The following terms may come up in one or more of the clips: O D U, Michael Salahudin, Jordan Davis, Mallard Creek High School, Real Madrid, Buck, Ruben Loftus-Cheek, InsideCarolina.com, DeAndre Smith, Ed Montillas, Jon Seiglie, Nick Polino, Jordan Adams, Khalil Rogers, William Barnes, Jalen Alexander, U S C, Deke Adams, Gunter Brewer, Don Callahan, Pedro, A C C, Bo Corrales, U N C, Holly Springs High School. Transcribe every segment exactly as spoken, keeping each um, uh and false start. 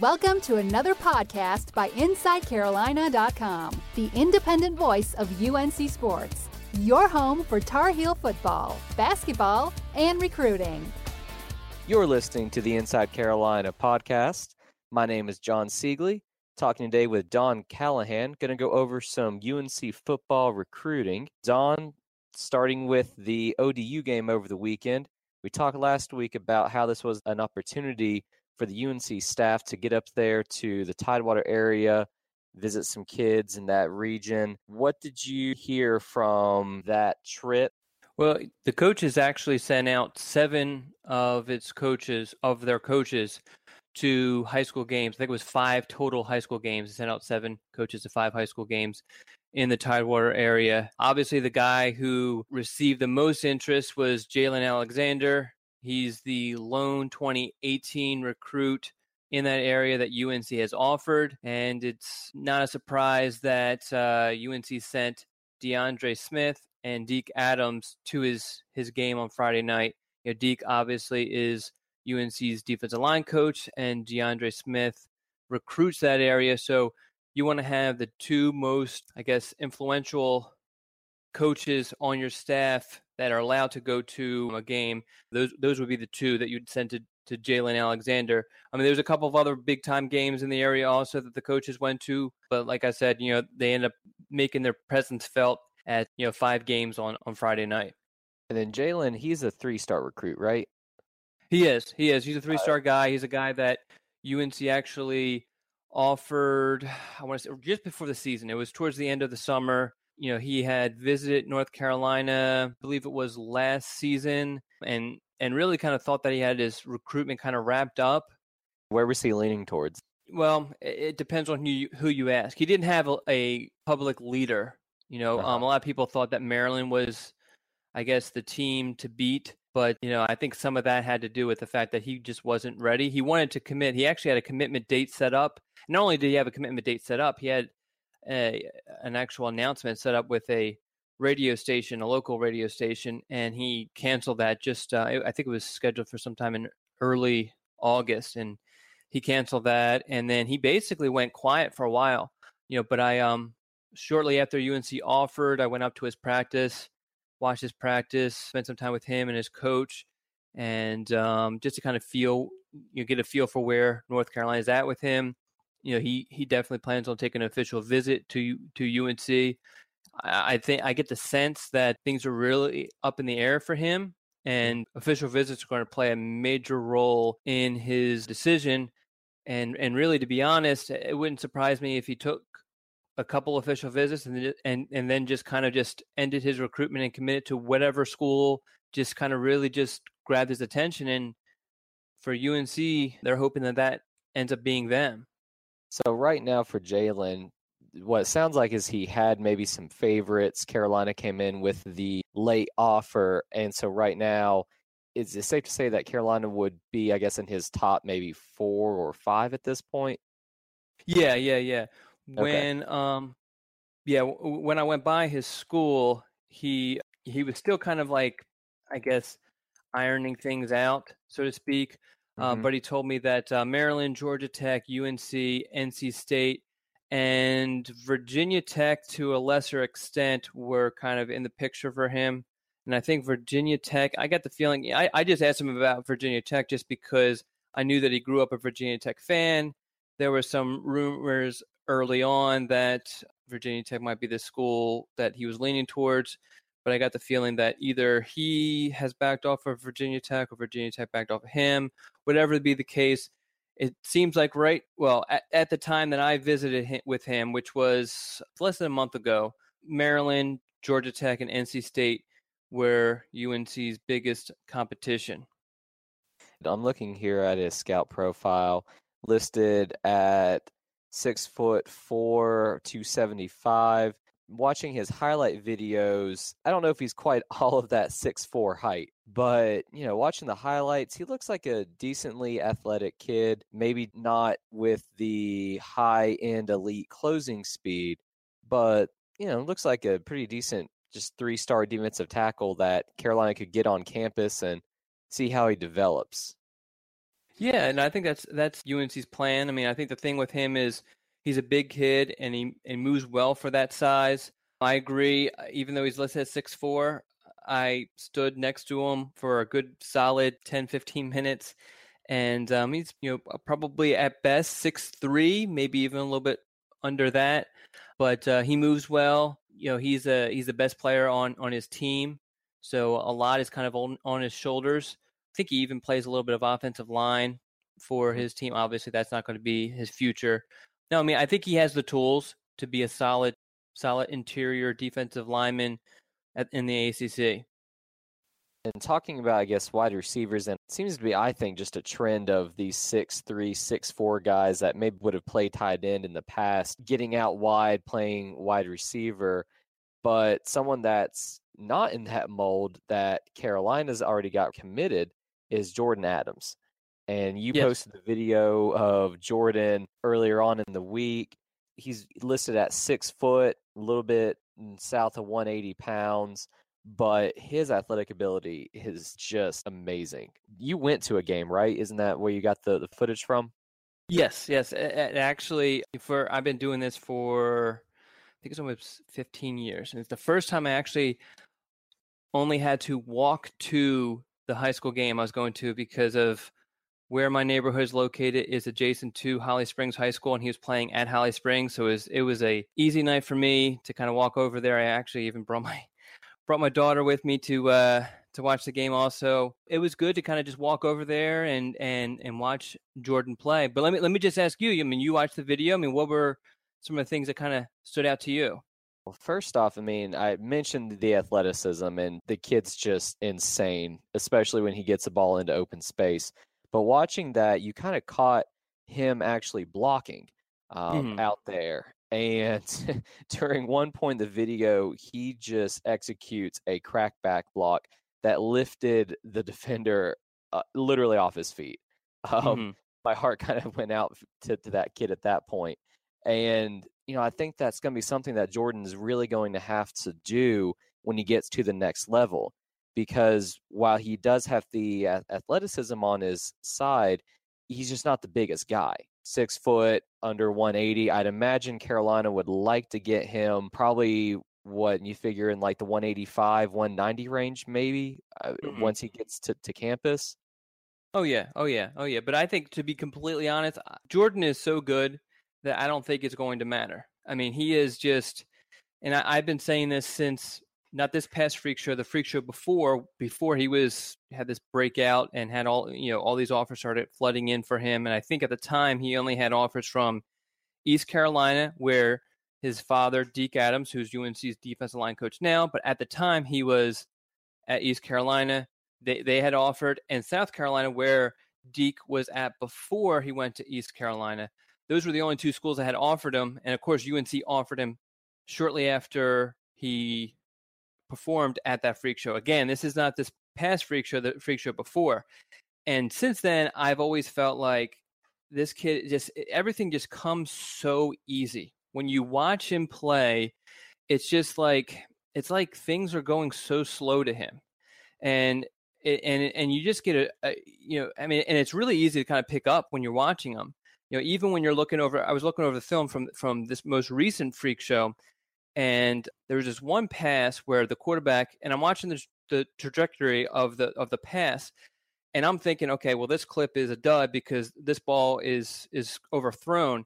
Welcome to another podcast by Inside Carolina dot com, the independent voice of U N C Sports, your home for Tar Heel football, basketball, and recruiting. You're listening to the Inside Carolina podcast. My name is Jon Seiglie, talking today with Don Callahan, going to go over some U N C football recruiting. Don, starting with the O D U game over the weekend, we talked last week about how this was an opportunity for the U N C staff to get up there to the Tidewater area, visit some kids in that region. What did you hear from that trip? Well, the coaches actually sent out seven of its coaches, of their coaches, to high school games. I think it was five total high school games. They sent out seven coaches to five high school games in the Tidewater area. Obviously, the guy who received the most interest was Jalen Alexander. He's the lone twenty eighteen recruit in that area that U N C has offered. And it's not a surprise that uh, U N C sent DeAndre Smith and Deke Adams to his, his game on Friday night. You know, Deke obviously is U N C's defensive line coach, and DeAndre Smith recruits that area. So you want to have the two most, I guess, influential coaches on your staff that are allowed to go to a game. Those those would be the two that you'd send to, to Jalen Alexander. I mean, there's a couple of other big-time games in the area also that the coaches went to. But like I said, you know, they end up making their presence felt at, you know, five games on, on Friday night. And then Jalen, he's a three-star recruit, right? He is. He is. He's a three-star guy. He's a guy that U N C actually offered, I want to say, just before the season. It was towards the end of the summer. You know, he had visited North Carolina, I believe it was last season, and and really kind of thought that he had his recruitment kind of wrapped up. Where was he leaning towards? Well, it, it depends on who you, who you ask. He didn't have a, a public leader. You know, uh-huh. um, a lot of people thought that Maryland was, I guess, the team to beat. But, you know, I think some of that had to do with the fact that he just wasn't ready. He wanted to commit. He actually had a commitment date set up. Not only did he have a commitment date set up, he had a, an actual announcement set up with a radio station, a local radio station, and he canceled that just, uh, I think it was scheduled for sometime in early August, and he canceled that. And then he basically went quiet for a while, you know, but I, um, shortly after U N C offered, I went up to his practice, watched his practice, spent some time with him and his coach, and um, just to kind of feel, you know, get a feel for where North Carolina is at with him. You know, he he definitely plans on taking an official visit to to U N C. I, I think I get the sense that things are really up in the air for him, and official visits are going to play a major role in his decision. And and really, to be honest, it wouldn't surprise me if he took a couple official visits and and and then just kind of just ended his recruitment and committed to whatever school just kind of really just grabbed his attention. And for U N C, they're hoping that that ends up being them. So right now for Jalen, what it sounds like is he had maybe some favorites. Carolina came in with the late offer, and so right now, is it safe to say that Carolina would be, I guess, in his top maybe four or five at this point? Yeah, yeah, yeah. When okay. um, yeah, w- when I went by his school, he he was still kind of like, I guess, ironing things out, so to speak. Uh, mm-hmm. But he told me that uh, Maryland, Georgia Tech, U N C, N C State, and Virginia Tech, to a lesser extent, were kind of in the picture for him. And I think Virginia Tech, I got the feeling, I, I just asked him about Virginia Tech just because I knew that he grew up a Virginia Tech fan. There were some rumors early on that Virginia Tech might be the school that he was leaning towards, but I got the feeling that either he has backed off of Virginia Tech or Virginia Tech backed off of him. Whatever be the case, it seems like right, well, at, at the time that I visited him, with him, which was less than a month ago, Maryland, Georgia Tech, and N C State were U N C's biggest competition. I'm looking here at his scout profile, listed at six foot four, two seventy-five. Watching his highlight videos, I don't know if he's quite all of that six foot four height, but, you know, watching the highlights, he looks like a decently athletic kid, maybe not with the high-end elite closing speed, but, you know, looks like a pretty decent just three-star defensive tackle that Carolina could get on campus and see how he develops. Yeah, and I think that's that's U N C's plan. I mean, I think the thing with him is he's a big kid and he and moves well for that size. I agree. Even though he's listed at six foot four, I stood next to him for a good solid ten, fifteen minutes. And um, he's, you know, probably at best six three, maybe even a little bit under that. But uh, he moves well. You know, he's a he's the best player on, on his team. So a lot is kind of on, on his shoulders. I think he even plays a little bit of offensive line for his team. Obviously, that's not going to be his future. No, I mean, I think he has the tools to be a solid, solid interior defensive lineman at, in the A C C. And talking about, I guess, wide receivers, and it seems to be, I think, just a trend of these six three, six four guys that maybe would have played tight end in the past, getting out wide, playing wide receiver. But someone that's not in that mold that Carolina's already got committed is Jordan Adams. And you yes. posted the video of Jordan earlier on in the week. He's listed at six foot, a little bit south of one hundred eighty pounds. But his athletic ability is just amazing. You went to a game, right? Isn't that where you got the, the footage from? Yes, yes. It, it actually, for I've been doing this for, I think it's almost fifteen years. And it's the first time I actually only had to walk to the high school game I was going to because of where my neighborhood is located is adjacent to Holly Springs High School, and he was playing at Holly Springs. So it was, it was a easy night for me to kind of walk over there. I actually even brought my... Brought my daughter with me to uh, to watch the game. Also, it was good to kind of just walk over there and, and and watch Jordan play. But let me let me just ask you. I mean, you watched the video. I mean, what were some of the things that kind of stood out to you? Well, first off, I mean, I mentioned the athleticism, and the kid's just insane, especially when he gets the ball into open space. But watching that, you kind of caught him actually blocking um, mm-hmm. out there. And during one point in the video, he just executes a crackback block that lifted the defender uh, literally off his feet. Um, mm-hmm. My heart kind of went out to, to that kid at that point. And, you know, I think that's going to be something that Jordan is really going to have to do when he gets to the next level. Because while he does have the athleticism on his side, he's just not the biggest guy. Six foot, under one hundred eighty. I'd imagine Carolina would like to get him probably, what, you figure in like the one eighty-five, one ninety range maybe uh, mm-hmm. once he gets to, to campus? Oh, yeah. Oh, yeah. Oh, yeah. But I think, to be completely honest, Jordan is so good that I don't think it's going to matter. I mean, he is just, and I, I've been saying this since, not this past Freak Show, the Freak Show before, before he was, had this breakout and had all, you know, all these offers started flooding in for him. And I think at the time he only had offers from East Carolina, where his father, Deke Adams, who's U N C's defensive line coach now, but at the time he was at East Carolina, they, they had offered, and South Carolina, where Deke was at before he went to East Carolina. Those were the only two schools that had offered him. And of course, U N C offered him shortly after he performed at that Freak Show. Again, this is not this past Freak Show, the Freak Show before. And since then, I've always felt like this kid, just everything just comes so easy. When you watch him play, it's just like, it's like things are going so slow to him. And, and, and you just get a, a you know, I mean, and it's really easy to kind of pick up when you're watching him. You know, even when you're looking over, I was looking over the film from, from this most recent Freak Show, and there was this one pass where the quarterback, and I'm watching the, the trajectory of the of the pass, and I'm thinking, okay, well, this clip is a dud because this ball is is overthrown.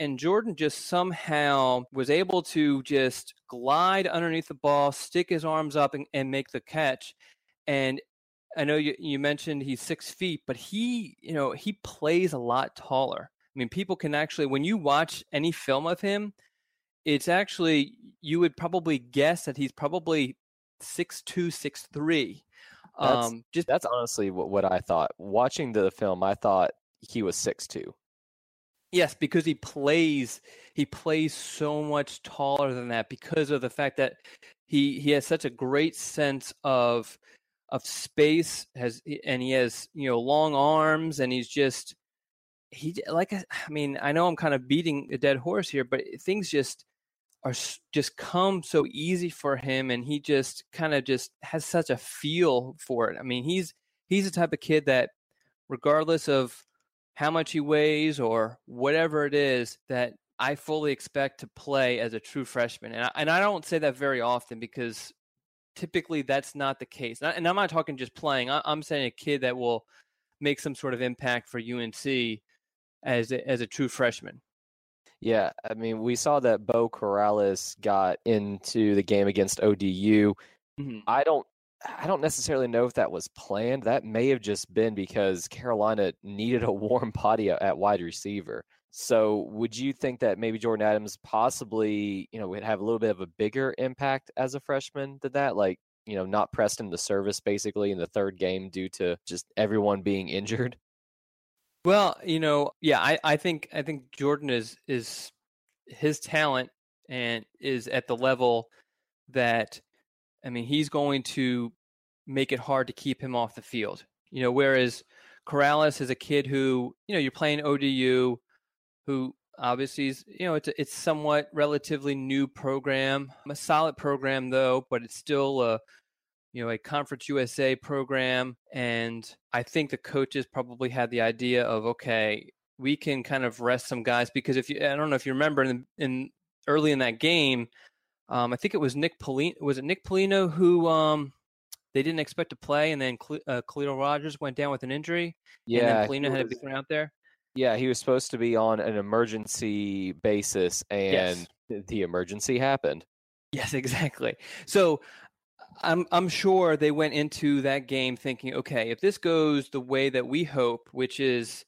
And Jordan just somehow was able to just glide underneath the ball, stick his arms up, and, and make the catch. And I know you, you mentioned he's six feet, but he, you know, he plays a lot taller. I mean, people can actually, when you watch any film of him, it's actually, you would probably guess that he's probably six two, six three. That's, um, just, that's honestly what, what I thought. Watching the film, I thought he was six two. Yes, because he plays he plays so much taller than that because of the fact that he, he has such a great sense of of space, has and he has, you know, long arms, and he's just he like I mean, I know I'm kind of beating a dead horse here, but things just are just come so easy for him, and he just kind of just has such a feel for it. I mean, he's he's the type of kid that, regardless of how much he weighs or whatever it is, that I fully expect to play as a true freshman. And I, and I don't say that very often, because typically that's not the case. And I'm not talking just playing. I'm saying a kid that will make some sort of impact for U N C as a, as a true freshman. Yeah, I mean, we saw that Bo Corrales got into the game against O D U. Mm-hmm. I don't I don't necessarily know if that was planned. That may have just been because Carolina needed a warm body at wide receiver. So would you think that maybe Jordan Adams possibly, you know, would have a little bit of a bigger impact as a freshman than that? Like, you know, not pressed into service basically in the third game due to just everyone being injured? Well, you know, yeah, I, I think I think Jordan is is his talent and is at the level that, I mean, he's going to make it hard to keep him off the field. You know, whereas Corrales is a kid who, you know, you're playing O D U, who obviously is, you know, it's a, it's somewhat relatively new program, a solid program though, but it's still a, you know, a Conference U S A program. And I think the coaches probably had the idea of, okay, we can kind of rest some guys, because if you, I don't know if you remember in, in early in that game, um, I think it was Nick Polino, was it Nick Polino who um, they didn't expect to play, and then Cle- uh, Khalil Rogers went down with an injury. Yeah, and then Polino had to be thrown out there. Yeah, he was supposed to be on an emergency basis, and yes. The emergency happened. Yes, exactly. So I'm I'm sure they went into that game thinking, okay, if this goes the way that we hope, which is,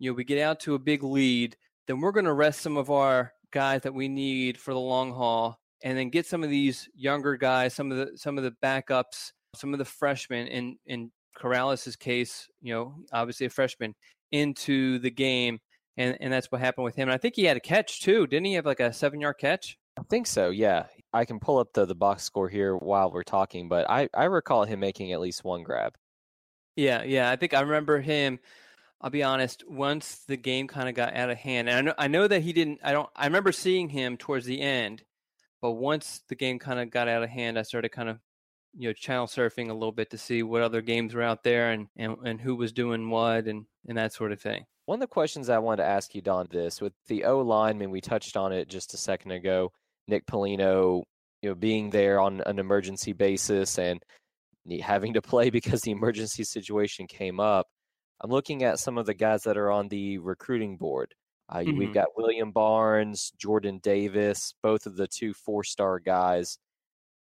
you know, we get out to a big lead, then we're going to rest some of our guys that we need for the long haul, and then get some of these younger guys, some of the some of the backups, some of the freshmen, in in Corrales' case, you know, obviously a freshman, into the game, and, and that's what happened with him. And I think he had a catch too, didn't he? Have like a seven-yard catch? I think so, yeah. I can pull up the, the box score here while we're talking, but I, I recall him making at least one grab. Yeah, yeah. I think I remember him, I'll be honest, once the game kind of got out of hand. And I know, I know that he didn't, I don't, I remember seeing him towards the end, but once the game kind of got out of hand, I started kind of, you know, channel surfing a little bit to see what other games were out there, and, and, and who was doing what, and, and that sort of thing. One of the questions I wanted to ask you, Don, this with the O-line, I mean, we touched on it just a second ago, Nick Polino, you know, being there on an emergency basis and having to play because the emergency situation came up. I'm looking at some of the guys that are on the recruiting board. Uh, mm-hmm. We've got William Barnes, Jordan Davis, both of the two four-star guys.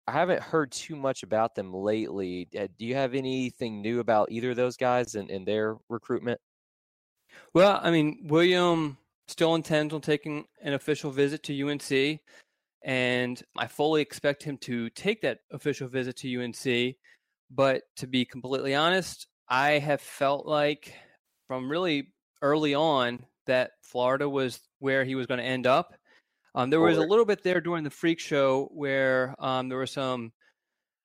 I haven't heard too much about them lately. Do you have anything new about either of those guys and, and their recruitment? Well, I mean, William still intends on taking an official visit to U N C, and I fully expect him to take that official visit to U N C. But to be completely honest, I have felt like from really early on that Florida was where he was going to end up. Um, there was a little bit there during the freak show where um, there were some,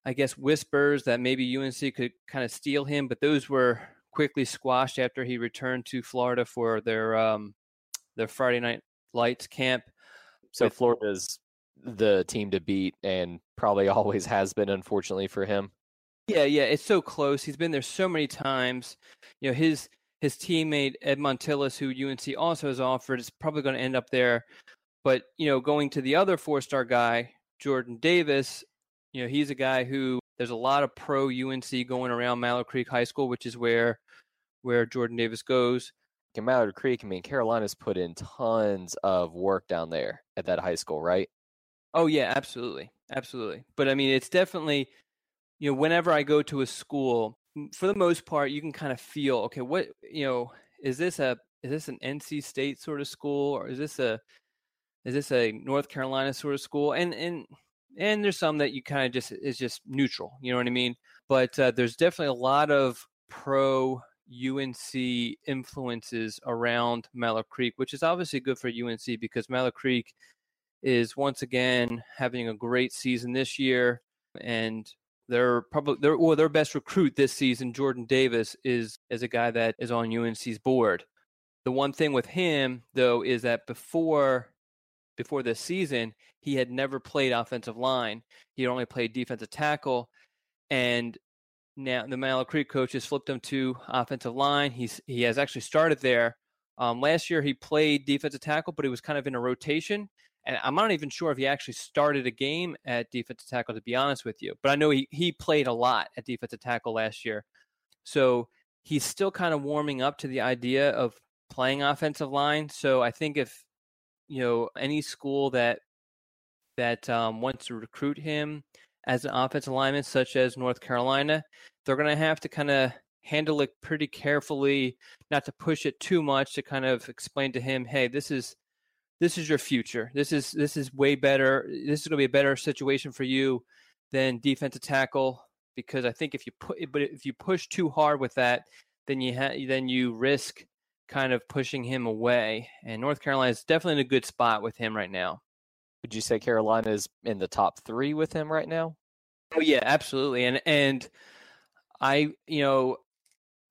I guess, whispers that maybe U N C could kind of steal him, but those were quickly squashed after he returned to Florida for their um, their Friday Night Lights camp. So with, Florida's the team to beat, and probably always has been, unfortunately for him. Yeah, yeah, it's so close. He's been there so many times. You know, his his teammate Ed Montillas, who U N C also has offered, is probably going to end up there. But, you know, going to the other four-star guy, Jordan Davis, you know, he's a guy who there's a lot of pro U N C going around Mallard Creek High School, which is where where Jordan Davis goes. In Mallard Creek, I mean, Carolina's put in tons of work down there at that high school, right? Oh, yeah, absolutely. Absolutely. But, I mean, it's definitely, you know, whenever I go to a school, for the most part, you can kind of feel, okay, what, you know, is this a is this an N C State sort of school, or is this a Is this a North Carolina sort of school? And and and there's some that you kind of just is just neutral, you know what I mean? But uh, there's definitely a lot of pro U N C influences around Mallard Creek, which is obviously good for U N C because Mallard Creek is once again having a great season this year, and their probably their or their best recruit this season, Jordan Davis, is is a guy that is on U N C's board. The one thing with him though is that before. Before this season, he had never played offensive line. He had only played defensive tackle. And now the Mallard Creek coach has flipped him to offensive line. He's He has actually started there, Um, last year, he played defensive tackle, but he was kind of in a rotation. And I'm not even sure if he actually started a game at defensive tackle, to be honest with you. But I know he, he played a lot at defensive tackle last year. So he's still kind of warming up to the idea of playing offensive line. So I think if, you know, any school that that um, wants to recruit him as an offensive lineman, such as North Carolina, they're going to have to kind of handle it pretty carefully, not to push it too much, to kind of explain to him, hey, this is this is your future. This is this is way better. This is going to be a better situation for you than defensive tackle, because I think if you put, but if you push too hard with that, then you ha- then you risk kind of pushing him away. And North Carolina is definitely in a good spot with him right now. Would you say Carolina is in the top three with him right now? Oh yeah, absolutely. And and I, you know,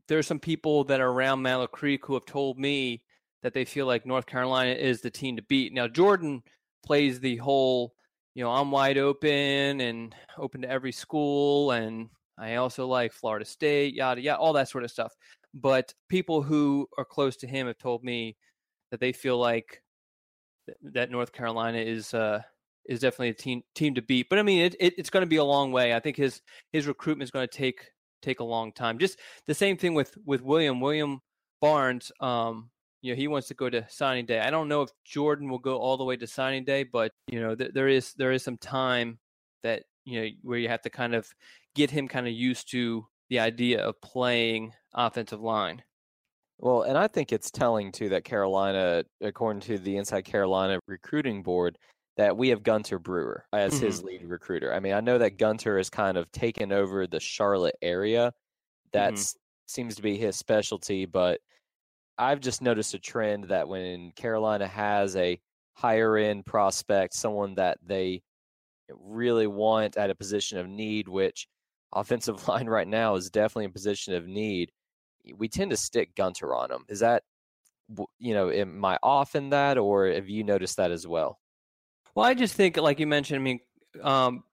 there's some people that are around Mallard Creek who have told me that they feel like North Carolina is the team to beat. Now, Jordan plays the whole, you know, I'm wide open and open to every school, and I also like Florida State, yada, yada, all that sort of stuff. But people who are close to him have told me that they feel like th- that North Carolina is uh, is definitely a team team to beat. But, I mean, it, it, it's going to be a long way. I think his his recruitment is going to take – take a long time. Just the same thing with, with William, William Barnes. Um, you know, he wants to go to signing day. I don't know if Jordan will go all the way to signing day, but you know, th- there is, there is some time that, you know, where you have to kind of get him kind of used to the idea of playing offensive line. Well, and I think it's telling too that Carolina, according to the Inside Carolina recruiting board, that we have Gunter Brewer as mm-hmm. his lead recruiter. I mean, I know that Gunter has kind of taken over the Charlotte area. That mm-hmm. seems to be his specialty, but I've just noticed a trend that when Carolina has a higher-end prospect, someone that they really want at a position of need, which offensive line right now is definitely a position of need, we tend to stick Gunter on them. Is that, you know, am I off in that, or have you noticed that as well? Well, I just think, like you mentioned, I mean, um,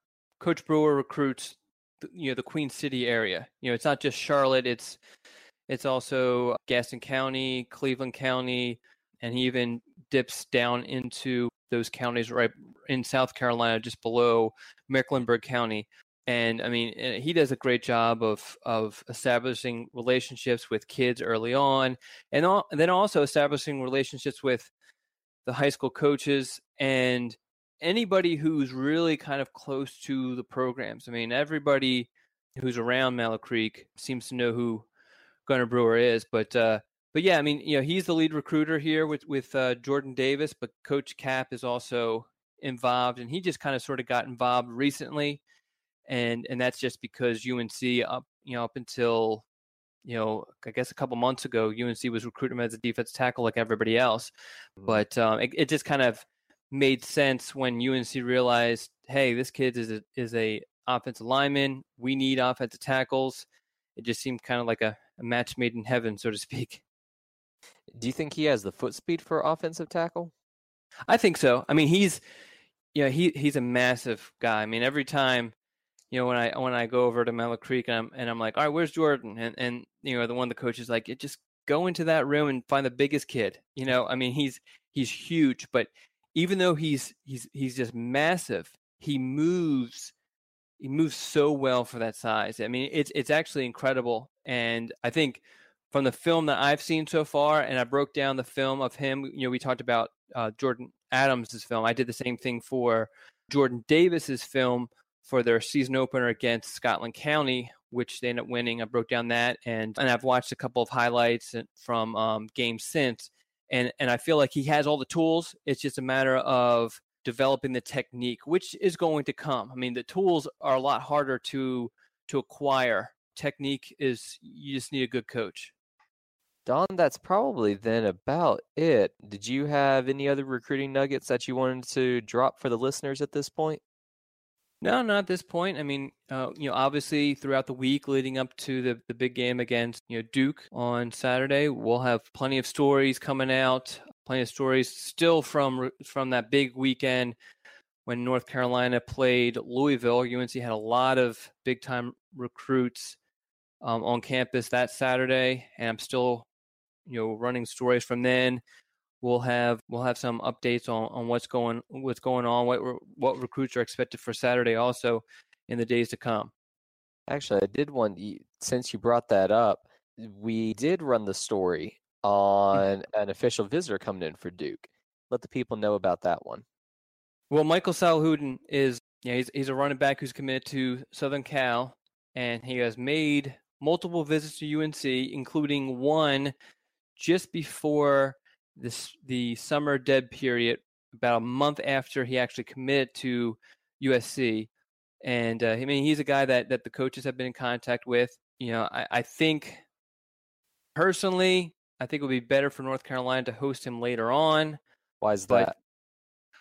Coach Brewer recruits, you know, the Queen City area. You know, it's not just Charlotte; it's it's also Gaston County, Cleveland County, and he even dips down into those counties right in South Carolina, just below Mecklenburg County. And I mean, he does a great job of of establishing relationships with kids early on, and, all, and then also establishing relationships with the high school coaches and anybody who's really kind of close to the programs. I mean, everybody who's around Mallard Creek seems to know who Gunter Brewer is. But, uh, but yeah, I mean, you know, he's the lead recruiter here with with uh, Jordan Davis, but Coach Cap is also involved, and he just kind of sort of got involved recently, and and that's just because U N C up you know up until you know I guess a couple months ago, U N C was recruiting him as a defensive tackle like everybody else, but um, it, it just kind of made sense when U N C realized, hey, this kid is a, is a offensive lineman. We need offensive tackles. It just seemed kind of like a, a match made in heaven, so to speak. Do you think he has the foot speed for offensive tackle? I think so. I mean, he's, you know, he, he's a massive guy. I mean, every time, you know, when I, when I go over to Mallard Creek and I'm, and I'm like, all right, where's Jordan? And, and, you know, the one, the coach is like, just go into that room and find the biggest kid. You know, I mean, he's, he's huge, but even though he's he's he's just massive, he moves he moves so well for that size. I mean, it's it's actually incredible. And I think from the film that I've seen so far, and I broke down the film of him. You know, we talked about uh, Jordan Adams' film. I did the same thing for Jordan Davis' film for their season opener against Scotland County, which they ended up winning. I broke down that, and and I've watched a couple of highlights from um, games since. And and I feel like he has all the tools. It's just a matter of developing the technique, which is going to come. I mean, the tools are a lot harder to to acquire. Technique is, you just need a good coach. Don, that's probably then about it. Did you have any other recruiting nuggets that you wanted to drop for the listeners at this point? No, not at this point. I mean, uh, you know, obviously throughout the week leading up to the, the big game against, you know, Duke on Saturday, we'll have plenty of stories coming out, plenty of stories still from from that big weekend when North Carolina played Louisville. U N C had a lot of big-time recruits um, on campus that Saturday, and I'm still you know, running stories from then. We'll have we'll have some updates on, on what's going what's going on, what what recruits are expected for Saturday also in the days to come. Actually, I did want, since you brought that up, we did run the story on an official visitor coming in for Duke. Let the people know about that one. Well, Michael Salahudin is yeah he's he's a running back who's committed to Southern Cal, and he has made multiple visits to U N C, including one just before this the summer dead period, about a month after he actually committed to U S C. And uh, I mean, he's a guy that, that the coaches have been in contact with. You know, I, I think personally, I think it would be better for North Carolina to host him later on. Why is but, that?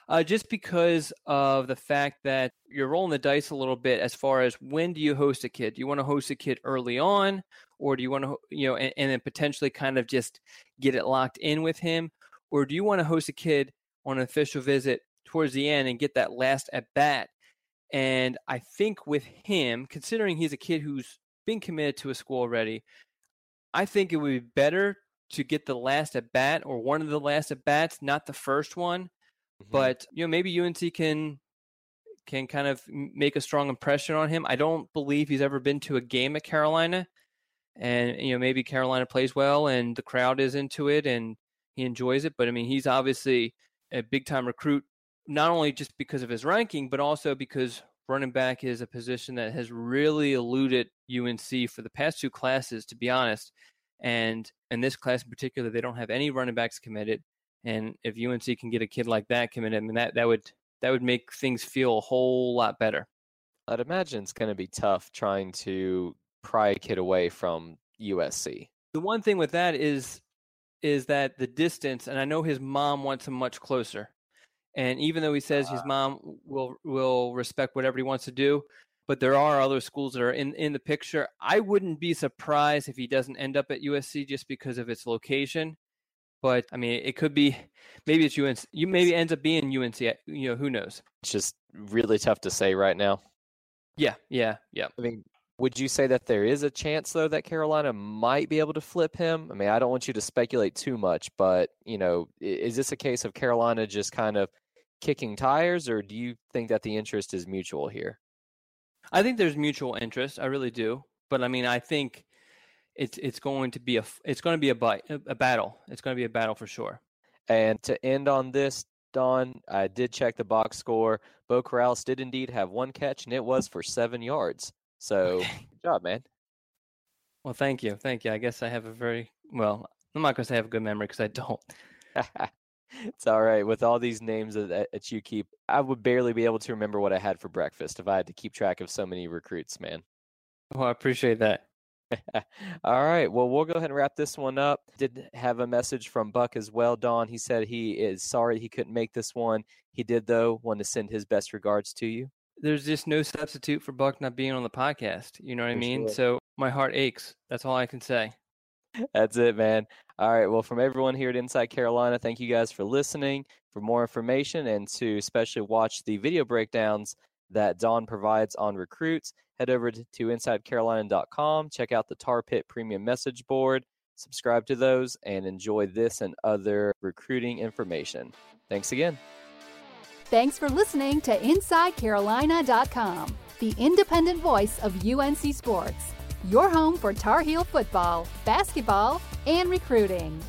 Uh, just because of the fact that you're rolling the dice a little bit as far as when do you host a kid? Do you want to host a kid early on, or do you want to, you know, and, and then potentially kind of just get it locked in with him? Or do you want to host a kid on an official visit towards the end and get that last at bat? And I think with him, considering he's a kid who's been committed to a school already, I think it would be better to get the last at bat or one of the last at bats, not the first one. Mm-hmm. But, you know, maybe U N C can can kind of make a strong impression on him. I don't believe he's ever been to a game at Carolina. And, you know, maybe Carolina plays well and the crowd is into it and he enjoys it. But, I mean, he's obviously a big-time recruit, not only just because of his ranking, but also because running back is a position that has really eluded U N C for the past two classes, to be honest. And in this class in particular, they don't have any running backs committed. And if U N C can get a kid like that committed, I mean, that, that would that would make things feel a whole lot better. I'd imagine it's going to be tough trying to pry a kid away from U S C. The one thing with that is is that the distance, and I know his mom wants him much closer. And even though he says his mom will will respect whatever he wants to do, but there are other schools that are in, in the picture. I wouldn't be surprised if he doesn't end up at U S C just because of its location. But I mean, it could be maybe it's U N C. You maybe ends up being U N C. You know, who knows? It's just really tough to say right now. Yeah, yeah, yeah. I mean, would you say that there is a chance though that Carolina might be able to flip him? I mean, I don't want you to speculate too much, but you know, is this a case of Carolina just kind of kicking tires, or do you think that the interest is mutual here? I think there's mutual interest. I really do. But I mean, I think it's it's going to be a it's going to be a, bite, a battle. It's going to be a battle for sure. And to end on this, Don, I did check the box score. Bo Corrales did indeed have one catch, and it was for seven yards. So good job, man. Well, thank you. Thank you. I guess I have a very well. I'm not going to say I have a good memory because I don't. It's all right. With all these names that, that you keep, I would barely be able to remember what I had for breakfast if I had to keep track of so many recruits, man. Well, I appreciate that. All right. Well, we'll go ahead and wrap this one up. Did have a message from Buck as well, Don. He said he is sorry he couldn't make this one. He did, though, want to send his best regards to you. There's just no substitute for Buck not being on the podcast. You know what for I mean? Sure. So my heart aches. That's all I can say. That's it, man. All right. Well, from everyone here at Inside Carolina, thank you guys for listening. For more information and to especially watch the video breakdowns that Don provides on recruits, head over to inside carolina dot com. Check out the Tar Pit Premium Message Board. Subscribe to those and enjoy this and other recruiting information. Thanks again. Thanks for listening to inside carolina dot com, the independent voice of U N C Sports. Your home for Tar Heel football, basketball, and recruiting.